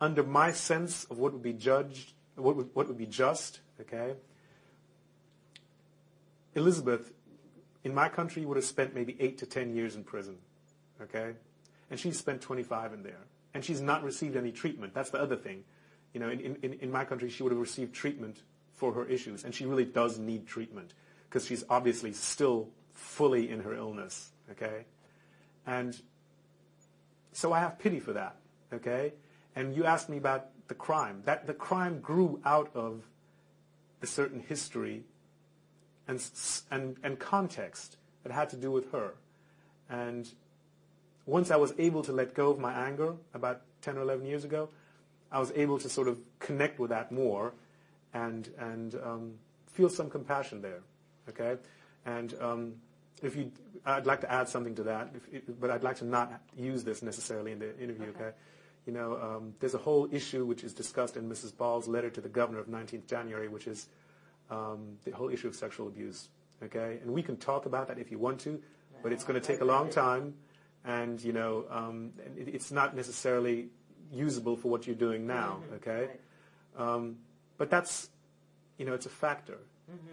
under my sense of what would be judged, what would be just, okay, Elizabeth, in my country, would have spent maybe 8 to 10 years in prison, okay? And she spent 25 in there. And she's not received any treatment. That's the other thing. You know, in my country, she would have received treatment for her issues, and she really does need treatment because she's obviously still fully in her illness, okay? And so I have pity for that, okay? And you asked me about the crime. The crime grew out of a certain history and context that had to do with her. And once I was able to let go of my anger about 10 or 11 years ago, I was able to sort of connect with that more and feel some compassion there, okay? And if you, I'd like to add something to that, but I'd like to not use this necessarily in the interview, okay? You know, there's a whole issue which is discussed in Mrs. Ball's letter to the governor of 19th January, which is the whole issue of sexual abuse, okay? And we can talk about that if you want to, but it's going to take a long time, and, you know, it's not necessarily usable for what you're doing now, okay? But that's, you know, it's a factor.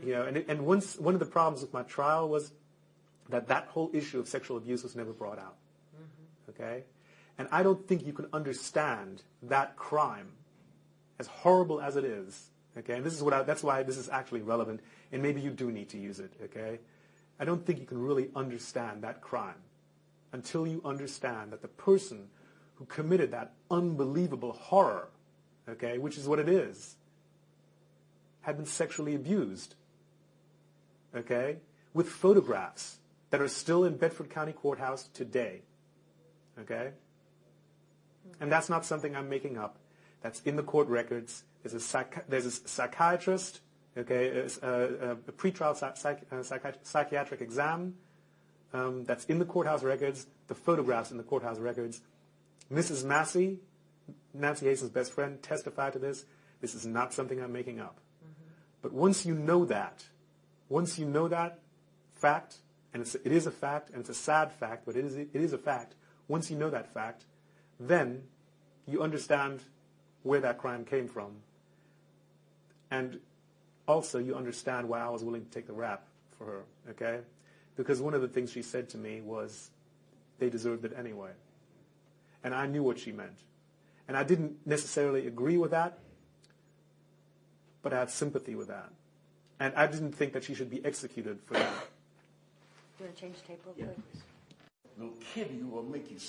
You know, and once one of the problems with my trial was that that whole issue of sexual abuse was never brought out, okay? And I don't think you can understand that crime, as horrible as it is, okay? And this is what that's why this is actually relevant, and maybe you do need to use it, okay? I don't think you can really understand that crime until you understand that the person who committed that unbelievable horror, okay, which is what it is, had been sexually abused, okay, with photographs that are still in Bedford County Courthouse today, okay? And that's not something I'm making up. That's in the court records. There's a psychiatrist, okay, a pretrial psychiatric exam that's in the courthouse records, the photographs in the courthouse records. Mrs. Massey, Nancy Haysom's best friend, testified to this. This is not something I'm making up. But once you know that fact, and it is a fact, and it's a sad fact, but it is a fact, once you know that fact, then you understand where that crime came from. And also you understand why I was willing to take the rap for her, okay? Because one of the things she said to me was, they deserved it anyway. And I knew what she meant. And I didn't necessarily agree with that, but I had sympathy with that. And I didn't think that she should be executed for that. You want to change tape real quick? No kidding, you will make you